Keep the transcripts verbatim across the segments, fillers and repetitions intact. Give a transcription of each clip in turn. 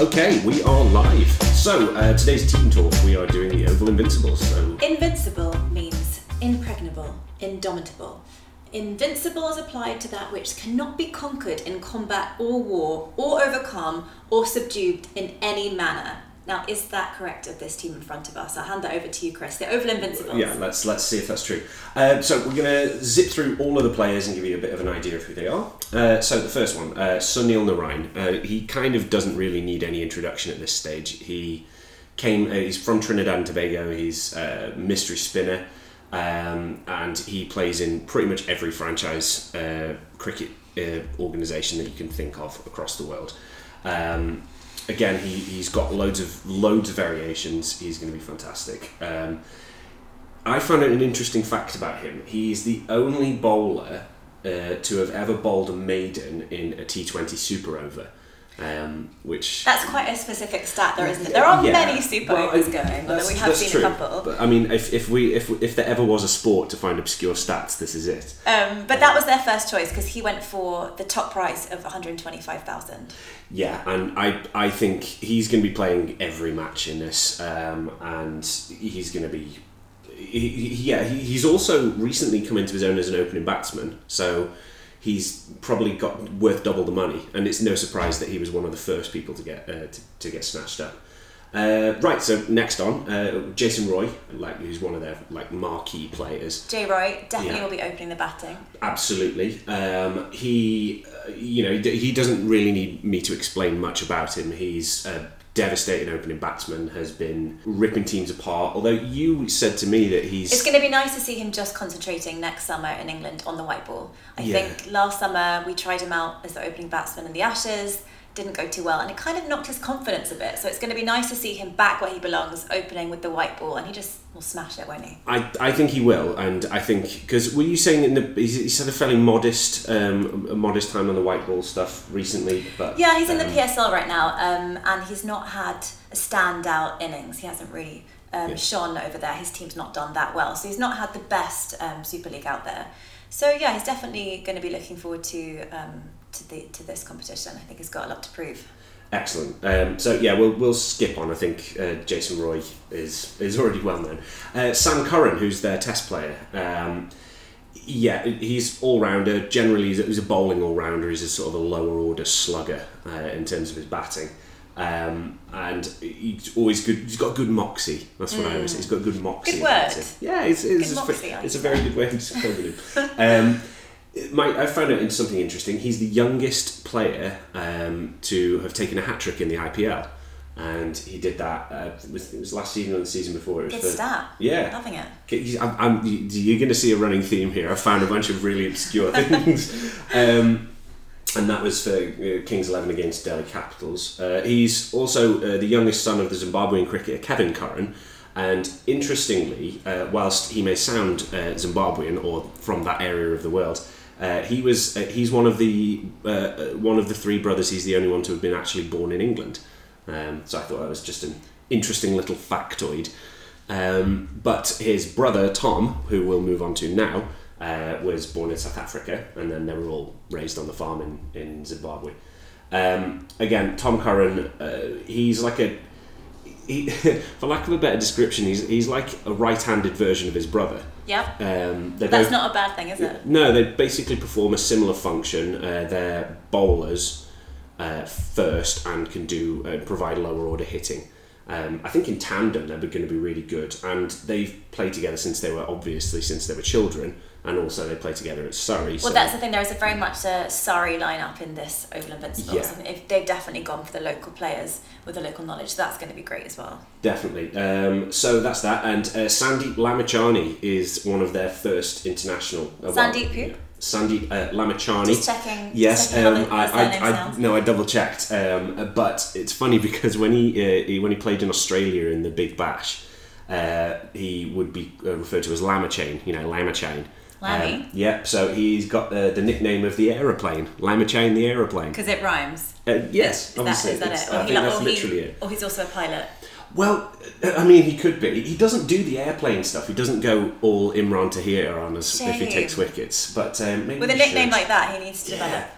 Okay, we are live. So, uh, today's team talk, we are doing the Oval Invincibles. So, invincible means impregnable, indomitable. Invincible is applied to that which cannot be conquered in combat or war, or overcome or subdued in any manner. Now, is that correct of this team in front of us? I'll hand that over to you, Chris. The Oval Invincibles. Yeah, let's let's see if that's true. Uh, so we're going to zip through all of the players and give you a bit of an idea of who they are. Uh, so the first one, uh, Sunil Narine. Uh, he kind of doesn't really need any introduction at this stage. He came. Uh, he's from Trinidad and Tobago. He's a uh, mystery spinner, um, and he plays in pretty much every franchise uh, cricket uh, organisation that you can think of across the world. Um, Again, he, he's got loads of loads of variations. He's going to be fantastic. Um, I found out an interesting fact about him. He's the only bowler uh, to have ever bowled a maiden in a T twenty Super Over. Um, which That's quite a specific stat, there isn't it? There aren't yeah. many Super well, Overs going, although we have seen true. a couple. But, I mean, if if we if if there ever was a sport to find obscure stats, this is it. Um, but um, that was their first choice because he went for the top price of one hundred twenty-five thousand. Yeah, and I I think he's going to be playing every match in this, um, and he's going to be. He, he, yeah, he, he's also recently come into his own as an opening batsman, so. He's probably got worth double the money, and it's no surprise that he was one of the first people to get uh, to, to get snatched up. Uh, right, so next on, uh, Jason Roy, like who's one of their like marquee players. J. Roy definitely yeah. will be opening the batting. Absolutely, um, he uh, you know he doesn't really need me to explain much about him. He's a devastating opening batsman, has been ripping teams apart, although you said to me that he's... It's going to be nice to see him just concentrating next summer in England on the white ball. I yeah. think last summer we tried him out as the opening batsman in the Ashes, didn't go too well, and it kind of knocked his confidence a bit, so it's going to be nice to see him back where he belongs, opening with the white ball, and he just will smash it, won't he? I, I think he will, and I think... Because were you saying in the... He's, he's had a fairly modest um, a modest time on the white ball stuff recently, but... Yeah, he's um, in the P S L right now, um, and he's not had a standout innings. He hasn't really um, yeah. shone over there. His team's not done that well, so he's not had the best um, Super League out there. So, yeah, he's definitely going to be looking forward to... Um, To the to this competition, I think he's got a lot to prove. Excellent. Um, so yeah, we'll we'll skip on. I think uh, Jason Roy is is already well known. Uh, Sam Curran, who's their Test player, um, yeah, he's all rounder. Generally, he's a bowling all rounder. He's a sort of a lower order slugger uh, in terms of his batting, um, and he's always good. He's got good moxie. That's what mm. I always say. He's got good moxie. Good word. Yeah, it's it's, moxie, it's, a, it's a very good way of describing him. Um, My, I found out something interesting. He's the youngest player um, to have taken a hat trick in the I P L, and he did that. Uh, it, was, it was last season or the season before. It was Good stat. Yeah, loving it. I'm, I'm, you're going to see a running theme here. I found a bunch of really obscure things, um, and that was for uh, Kings eleven against Delhi Capitals. Uh, he's also uh, the youngest son of the Zimbabwean cricketer Kevin Curran. And interestingly, uh, whilst he may sound uh, Zimbabwean or from that area of the world, uh, he was—he's uh, one of the uh, one of the three brothers. He's the only one to have been actually born in England. Um, so I thought that was just an interesting little factoid. Um, but his brother Tom, who we'll move on to now, uh, was born in South Africa, and then they were all raised on the farm in in Zimbabwe. Um, again, Tom Curran—he's uh, like a. He, for lack of a better description, he's he's like a right-handed version of his brother. Yeah. Um, That's not a bad thing, is it? No, they basically perform a similar function. Uh, they're bowlers uh, first and can do uh, provide lower order hitting. Um, I think in tandem they're going to be really good, and they've played together since they were obviously since they were children, and also they play together at Surrey. Well, so. That's the thing. There is a very much a Surrey lineup in this Oval Invincibles, yeah. and they've definitely gone for the local players with the local knowledge. So that's going to be great as well. Definitely. Um, so that's that. And uh, Sandeep Lamichhane is one of their first international. Uh, Sandeep who? Well, yeah. Sandeep uh, Lamichhane. Just checking. Yes, just checking um, I, I, I, no, I double checked. Um, but it's funny because when he, uh, he when he played in Australia in the Big Bash, uh, he would be uh, referred to as Lamichhane. You know, Lamichhane. Lammy. Um, yep. Yeah, so he's got the the nickname of the aeroplane, Lamichhane the aeroplane, because it rhymes. Uh, yes, is obviously. That, is that it? Or I he, think that's literally he, it. Or he's also a pilot. Well, I mean, he could be. He doesn't do the airplane stuff. He doesn't go all Imran Tahir on us Shame. if he takes wickets. But um, maybe with a nickname should. like that, he needs to yeah. develop.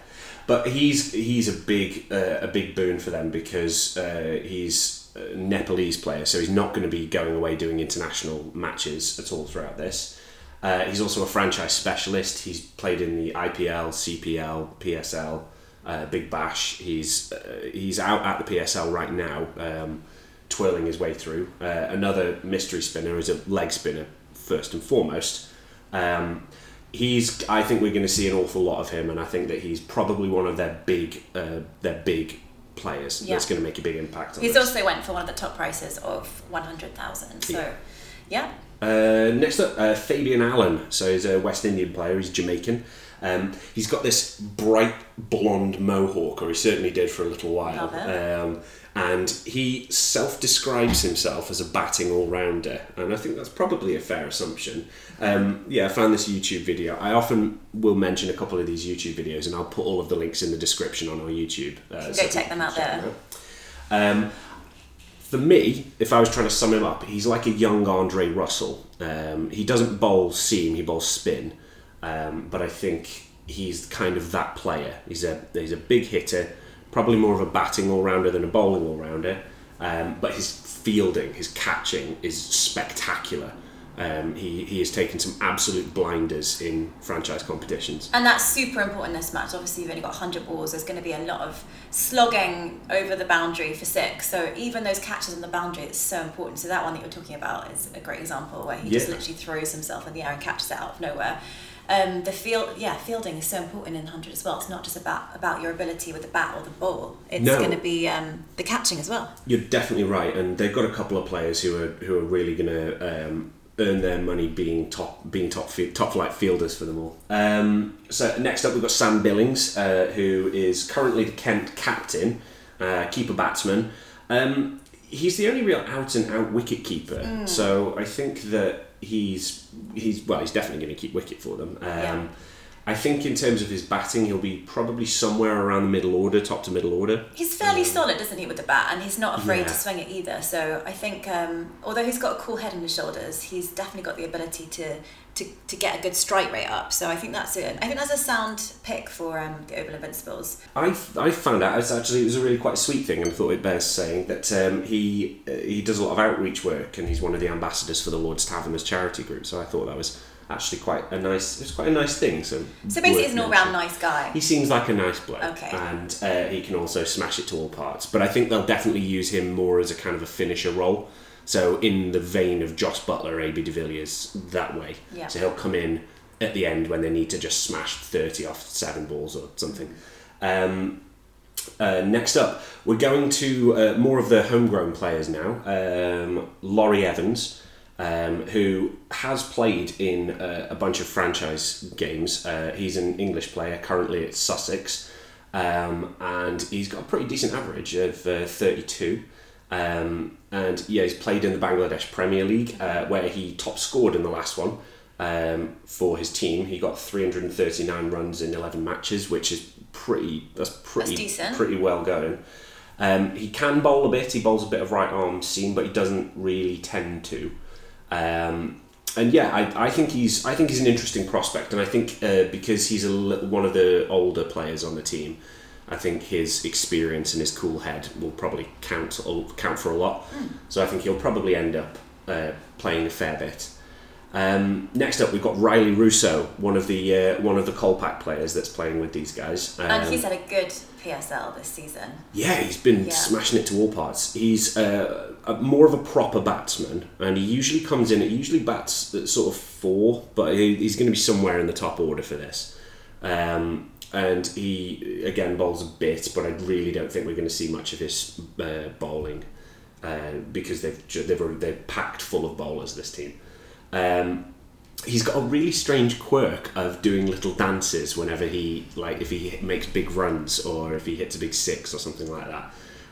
But he's he's a big uh, a big boon for them because uh, he's a Nepalese player, so he's not going to be going away doing international matches at all throughout this. Uh, he's also a franchise specialist. He's played in the I P L, C P L, P S L, uh, Big Bash. He's uh, he's out at the P S L right now, um, twirling his way through. Uh, another mystery spinner is a leg spinner, first and foremost. Um, he's. I think we're going to see an awful lot of him, and I think that he's probably one of their big uh, their big players yeah. that's going to make a big impact on He's this. Also went for one of the top prices of one hundred thousand dollars, so yeah. yeah. Uh, next up, uh, Fabian Allen. So he's a West Indian player. He's Jamaican. Um, he's got this bright blonde mohawk, or he certainly did for a little while. Um, and he self-describes himself as a batting all-rounder, and I think that's probably a fair assumption. Um, yeah, I found this YouTube video. I often will mention a couple of these YouTube videos, and I'll put all of the links in the description on our YouTube. Uh, you can so go check them out check there. Them out. Um, For me, if I was trying to sum him up, he's like a young Andre Russell. Um, he doesn't bowl seam, he bowls spin. Um, but I think he's kind of that player. He's a he's a big hitter, probably more of a batting all-rounder than a bowling all-rounder. Um, but his fielding, his catching is spectacular. Um, he, he has taken some absolute blinders in franchise competitions. And that's super important in this match. Obviously, you've only got one hundred balls. There's going to be a lot of slogging over the boundary for six. So even those catches on the boundary, it's so important. So that one that you're talking about is a great example where he yeah. just literally throws himself in the air and catches it out of nowhere. Um, the field, yeah, fielding is so important in one hundred as well. It's not just about, about your ability with the bat or the ball. It's no. going to be um, the catching as well. You're definitely right. And they've got a couple of players who are, who are really going to... Um, earn their money being top being top top flight fielders for them all. Um, so next up we've got Sam Billings, uh, who is currently the Kent captain, uh, keeper batsman. Um, he's the only real out and out wicket keeper. Mm. So I think that he's he's well he's definitely going to keep wicket for them. Um, yeah. I think in terms of his batting, he'll be probably somewhere around the middle order, top to middle order. He's fairly um, solid, isn't he, with the bat, and he's not afraid yeah. to swing it either. So I think, um, although he's got a cool head on his shoulders, he's definitely got the ability to, to, to get a good strike rate up. So I think that's it. I think that's a sound pick for um, the Oval Invincibles. I I found out it's actually it was a really quite sweet thing, and thought it bears saying that um, he uh, he does a lot of outreach work, and he's one of the ambassadors for the Lord's Taverners charity group. So I thought that was. Actually, quite a nice. It's quite a nice thing. So, so basically, he's an all-round nice guy. He seems like a nice bloke, okay. and uh, he can also smash it to all parts. But I think they'll definitely use him more as a kind of a finisher role. So, in the vein of Jos Buttler, A B de Villiers, that way. Yeah. So he'll come in at the end when they need to just smash thirty off seven balls or something. Um, uh, next up, we're going to uh, more of the homegrown players now. Um, Laurie Evans. Um, who has played in uh, a bunch of franchise games. Uh, he's an English player, currently at Sussex, um, and he's got a pretty decent average of uh, thirty-two. Um, and yeah, he's played in the Bangladesh Premier League, uh, where he top scored in the last one um, for his team. He got three hundred thirty-nine runs in eleven matches, which is pretty. That's pretty that's decent. Pretty well going. Um, he can bowl a bit. He bowls a bit of right arm seam, but he doesn't really tend to. Um, and yeah, I, I think he's I think he's an interesting prospect, and I think uh, because he's a, one of the older players on the team, I think his experience and his cool head will probably count count for a lot. Mm. So I think he'll probably end up uh, playing a fair bit. Um, next up, we've got Rilee Rossouw, one of the uh, one of the Colpack players that's playing with these guys, um, and he's had a good P S L this season. Yeah, he's been yeah. smashing it to all parts. He's uh, a, more of a proper batsman, and he usually comes in. It usually bats at sort of four, but he, he's going to be somewhere in the top order for this. Um, and he again bowls a bit, but I really don't think we're going to see much of his uh, bowling uh, because they've they've they're packed full of bowlers. This team. Um, he's got a really strange quirk of doing little dances whenever he, like, if he makes big runs or if he hits a big six or something like that.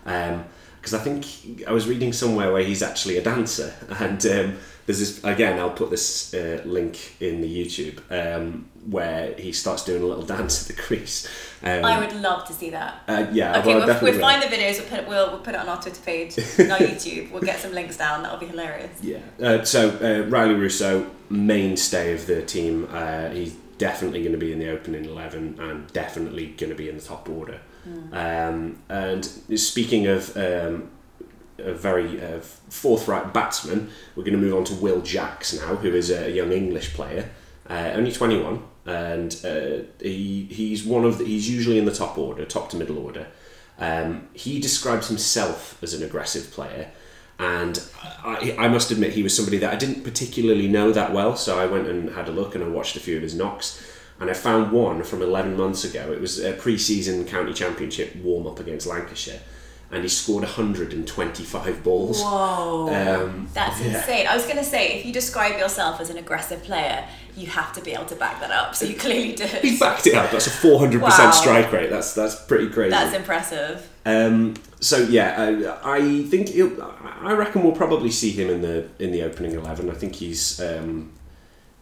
Um, because I think I was reading somewhere where he's actually a dancer, and um, there's this again. I'll put this uh, link in the YouTube um, where he starts doing a little dance at the crease. Um, I would love to see that. Uh, yeah, okay, well, we'll, we'll find the videos. We'll put, we'll, we'll put it on our Twitter page, on our YouTube. We'll get some links down. That'll be hilarious. Yeah. Uh, so uh, Rilee Rossouw, mainstay of the team. Uh, he's definitely going to be in the opening eleven and definitely going to be in the top order. Mm. Um, and speaking of um, a very uh, forthright batsman, we're going to move on to Will Jacks now, who is a young English player, uh, only twenty-one, and uh, he he's one of the, he's usually in the top order, top to middle order. Um, he describes himself as an aggressive player, and I, I must admit he was somebody that I didn't particularly know that well, so I went and had a look and I watched a few of his knocks, and I found one from eleven months ago. It was a pre-season county championship warm-up against Lancashire, and he scored one hundred twenty-five balls. Whoa, um, that's yeah. insane. I was going to say, if you describe yourself as an aggressive player, you have to be able to back that up, so you clearly did. He backed it up. That's a four hundred percent wow. strike rate. That's that's pretty crazy. That's impressive. Um, so yeah, I, I think it'll, I reckon we'll probably see him in the in the opening eleven. I think he's um,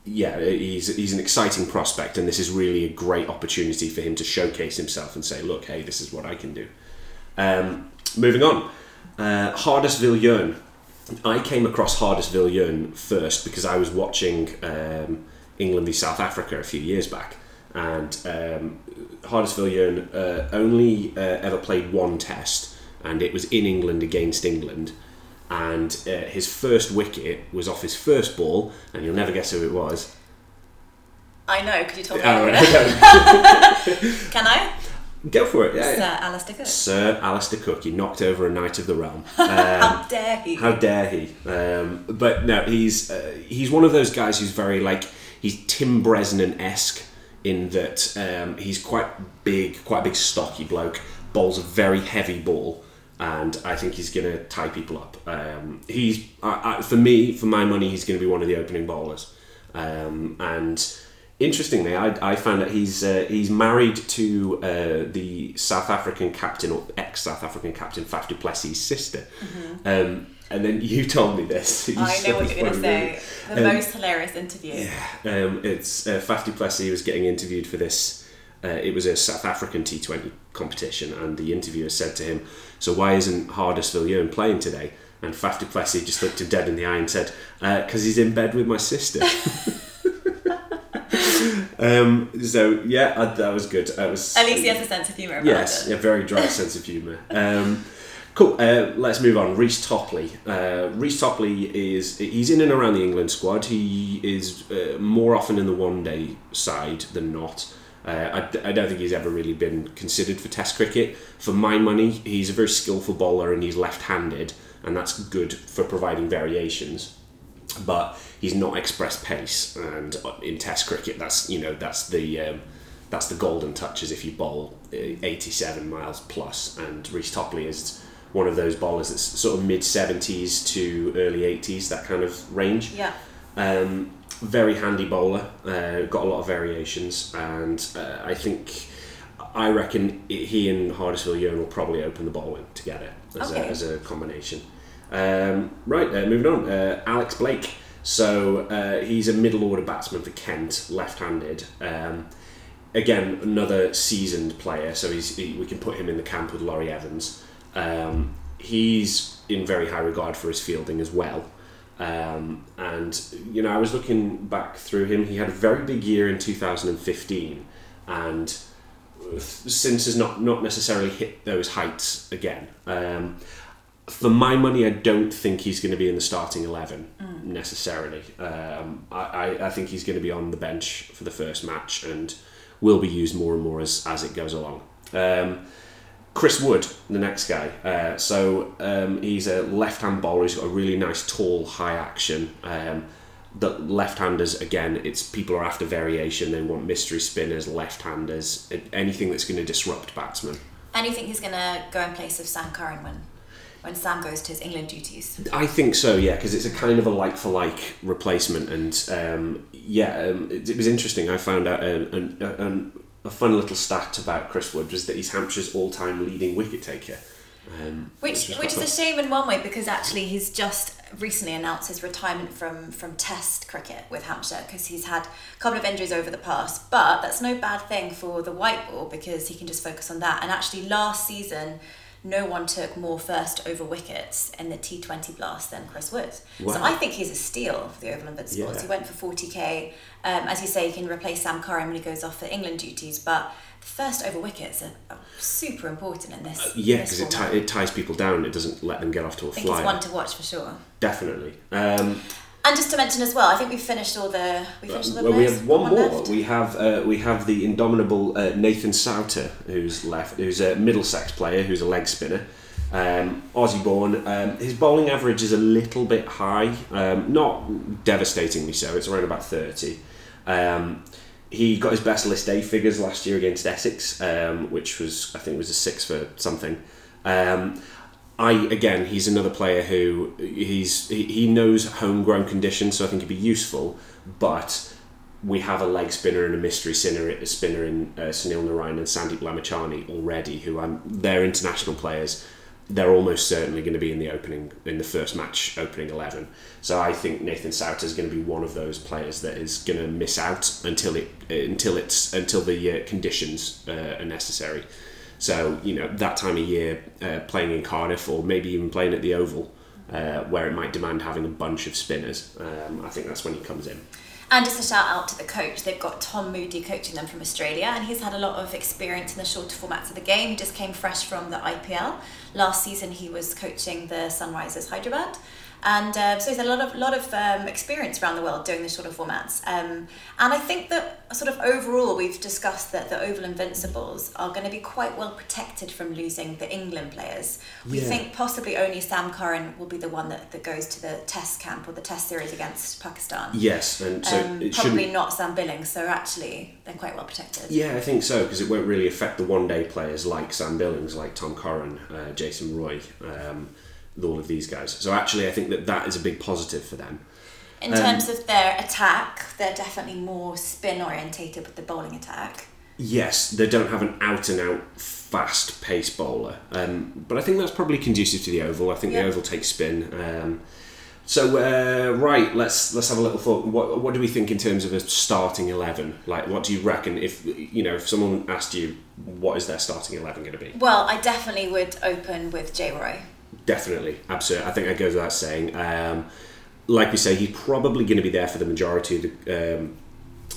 yeah he's he's an exciting prospect, and this is really a great opportunity for him to showcase himself and say, look, hey, this is what I can do. Um, Moving on, uh, Hardus Viljoen. I came across Hardus Viljoen first because I was watching um, England v South Africa a few years back, and um, Hardus Viljoen uh, only uh, ever played one test, and it was in England against England, and uh, his first wicket was off his first ball, and you'll never guess who it was. I know. Could you talk about it? Can I? Go for it, yeah. Sir Alistair Cook. Sir Alistair Cook. He knocked over a Knight of the Realm. Um, how dare he? How dare he? Um, but no, he's uh, he's one of those guys who's very like, he's Tim Bresnan-esque in that um, he's quite big, quite a big stocky bloke, bowls a very heavy ball, and I think he's going to tie people up. Um, he's I, I, for me, for my money, he's going to be one of the opening bowlers. Um, and... Interestingly, I, I found that he's uh, he's married to uh, the South African captain or ex-South African captain Faf du Plessis' sister. Mm-hmm. Um, and then you told me this. You I know what you're going to say. The um, most hilarious interview. Yeah, um, it's uh, Faf du Plessis was getting interviewed for this. Uh, it was a South African T twenty competition, and the interviewer said to him, "So why isn't Hardus Viljoen playing today?" And Faf du Plessis just looked him dead in the eye and said, "Because uh, he's in bed with my sister." Um, so yeah, I, that was good. I was, At least he has a sense of humour about yes, it. Yes, a very dry sense of humour. Um, cool, uh, let's move on. Reece Topley. Uh, Reece Topley is, he's in and around the England squad. He is uh, more often in the one day side than not. Uh, I, I don't think he's ever really been considered for Test cricket. For my money, he's a very skillful bowler and he's left-handed, and that's good for providing variations. But he's not express pace, and in Test cricket, that's you know that's the um, that's the golden touch, as if you bowl eighty-seven miles plus. And Reece Topley is one of those bowlers that's sort of mid seventies to early eighties, that kind of range. Yeah. Um, very handy bowler, uh, got a lot of variations, and uh, I think I reckon he and Hardus Viljoen will probably open the bowling together as okay. a, as a combination. Um, right, uh, moving on. Uh, Alex Blake. So uh, he's a middle order batsman for Kent, left-handed. Um, again, another seasoned player. So he's he, we can put him in the camp with Laurie Evans. Um, he's in very high regard for his fielding as well. Um, and you know, I was looking back through him. He had a very big year in two thousand fifteen, and since has not not necessarily hit those heights again. Um, For my money, I don't think he's going to be in the starting eleven mm. necessarily. Um, I, I think he's going to be on the bench for the first match and will be used more and more as, as it goes along. Um, Chris Wood, the next guy. Uh, so um, he's a left-hand bowler. He's got a really nice, tall, high action. Um, the left-handers, again, it's people are after variation. They want mystery spinners, left-handers, anything that's going to disrupt batsmen. And you think he's going to go in place of Sam Curran when? When Sam goes to his England duties? I think so, yeah, because it's a kind of a like-for-like replacement. And, um, yeah, um, it, it was interesting. I found out a, a, a, a fun little stat about Chris Wood was that he's Hampshire's all-time leading wicket-taker. Um, which which, which is a shame in one way, because actually he's just recently announced his retirement from, from Test cricket with Hampshire, because he's had a couple of injuries over the past. But that's no bad thing for the white ball, because he can just focus on that. And actually last season... no one took more first over wickets in the T twenty Blast than Chris Wood. Wow. So I think he's a steal for the Oval Invincibles. Yeah. He went for forty K. Um, as you say, he can replace Sam Curran when he goes off for England duties, but the first over wickets are, are super important in this. Uh, yeah, because it, t- it ties people down. It doesn't let them get off to a flyer. I think flyer. It's one to watch for sure. Definitely. Um, and just to mention as well, I think we've finished all the... We finished all the well, we have one, one more. Left. We have uh, we have the indomitable uh, Nathan Souter, who's left, who's a Middlesex player, who's a leg spinner, um, Aussie-born. Um, his bowling average is a little bit high, um, not devastatingly so. It's around about thirty. Um, he got his best List A figures last year against Essex, um, which was, I think, was a six for something. Um, I again, he's another player who he's he knows homegrown conditions, so I think he'd be useful. But we have a leg spinner and a mystery spinner, spinner in uh, Sunil Narine and Sandeep Lamichhane already, who I'm they're international players. They're almost certainly going to be in the opening in the first match opening eleven. So I think Nathan Souter is going to be one of those players that is going to miss out until it until it's until the uh, conditions uh, are necessary. So you know that time of year, uh, playing in Cardiff or maybe even playing at the Oval, uh, where it might demand having a bunch of spinners. Um, I think that's when he comes in. And just a shout out to the coach. They've got Tom Moody coaching them from Australia, and he's had a lot of experience in the shorter formats of the game. He just came fresh from the I P L. Last season he was coaching the Sunrisers Hyderabad. And uh, so he's had a lot of lot of um, experience around the world doing the shorter formats. Um, and I think that sort of overall we've discussed that the Oval Invincibles are going to be quite well protected from losing the England players. We yeah. think possibly only Sam Curran will be the one that, that goes to the Test camp or the Test series against Pakistan. Yes, and so um, it probably shouldn't... not Sam Billings. So actually they're quite well protected. Yeah, I think so, because it won't really affect the one-day players like Sam Billings, like Tom Curran, uh, Jason Roy. Um, all of these guys. So actually I think that that is a big positive for them. In um, terms of their attack, they're definitely more spin orientated with the bowling attack. Yes, they don't have an out and out fast pace bowler. Um, but I think that's probably conducive to the Oval. I think yeah. the Oval takes spin. Um, so uh, right, let's let's have a little thought. What what do we think in terms of a starting eleven? Like what do you reckon if you know if someone asked you what is their starting eleven going to be? Well, I definitely would open with Jay Roy. Definitely, absolutely. I think that goes without saying. Um, like we say, he's probably going to be there for the majority of the um,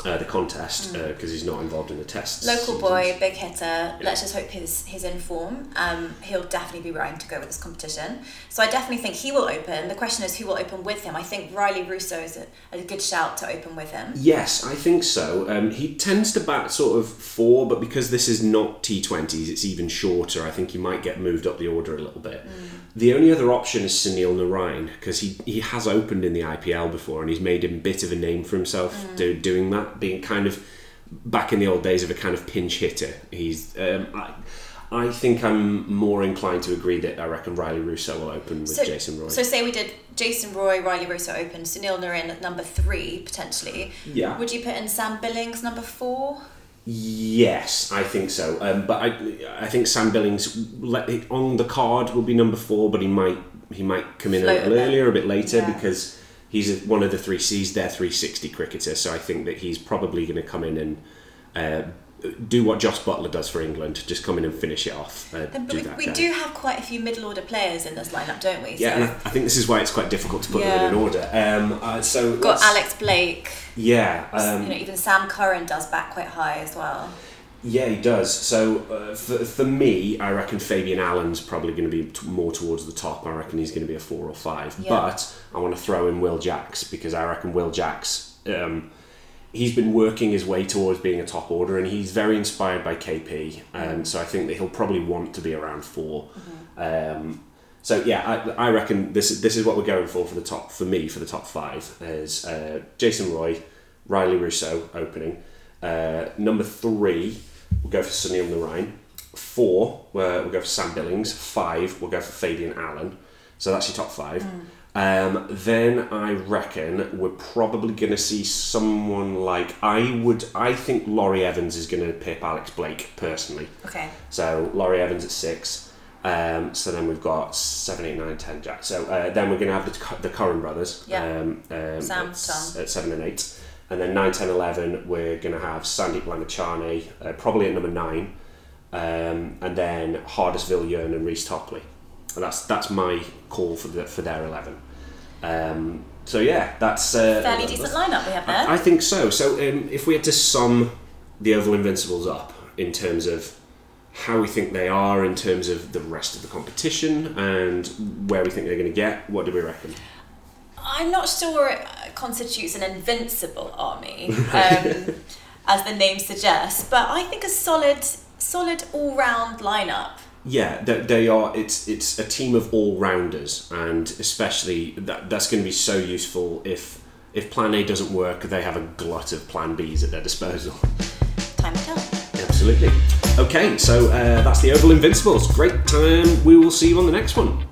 uh, the contest because mm. uh, he's not involved in the tests. Local boy, big hitter. Yeah. Let's just hope he's he's in form. Um, he'll definitely be raring to go with this competition. So I definitely think he will open. The question is who will open with him. I think Rilee Rossouw is a, a good shout to open with him. Yes, I think so. Um, he tends to bat sort of four, but because this is not T twenties, it's even shorter. I think he might get moved up the order a little bit. Mm. The only other option is Sunil Narine, because he, he has opened in the I P L before and he's made a bit of a name for himself mm. do, doing that, being kind of, back in the old days, of a kind of pinch hitter. He's um, I, I think I'm more inclined to agree that I reckon Rilee Rossouw will open with so, Jason Roy. So say we did Jason Roy, Rilee Rossouw open, Sunil Narine at number three, potentially. Yeah. Would you put in Sam Billings number four? Yes, I think so. Um, but I, I think Sam Billings let it, on the card will be number four, but he might he might come in a little earlier, a bit later, yeah. because he's one of the three C's, their three sixty cricketer. So I think that he's probably going to come in and uh, do what Jos Buttler does for England, just come in and finish it off. Uh, do we that we do have quite a few middle order players in this lineup, don't we? Yeah, so. and I, I think this is why it's quite difficult to put yeah. them in an order. Um, uh, so got Alex Blake. Yeah, um, you know, even Sam Curran does bat quite high as well. Yeah, he does. So uh, for for me, I reckon Fabian Allen's probably going to be t- more towards the top. I reckon he's going to be a four or five. Yeah. But I want to throw in Will Jacks because I reckon Will Jacks. Um, he's been working his way towards being a top order, and he's very inspired by K P. Um, so I think that he'll probably want to be around four. Mm-hmm. Um, So yeah, I I reckon this this is what we're going for for the top for me for the top five is uh, Jason Roy, Rilee Rossouw opening, uh, number three we'll go for Sunil Narine, four uh, we'll go for Sam Billings, five we'll go for Fabian Allen, so that's your top five. Mm. Um, then I reckon we're probably going to see someone like I would I think Laurie Evans is going to pip Alex Blake personally. Okay. So Laurie Evans at six. Um, so then we've got seven, eight, nine, ten, Jack. So uh, then we're going to have the, the Curran brothers yeah. um, um, Sam, at, Tom. At seven and eight. And then nine, ten, eleven, we're going to have Sandeep Lamichhane, uh, probably at number nine. um, and then Hardus Viljoen and Reece Topley. And that's that's my call for the, for their eleven. Um, so yeah, that's uh, fairly decent lineup we have there. I, I think so. So um, if we had to sum the Oval Invincibles up in terms of how we think they are in terms of the rest of the competition and where we think they're going to get, what do we reckon? I'm not sure it constitutes an invincible army, um, as the name suggests, but I think a solid, solid all-round lineup. Yeah, they, they are. It's it's a team of all-rounders, and especially that that's going to be so useful if if Plan A doesn't work, they have a glut of Plan Bs at their disposal. Time to tell. Absolutely. Okay, so uh, that's the Oval Invincibles. Great time. We will see you on the next one.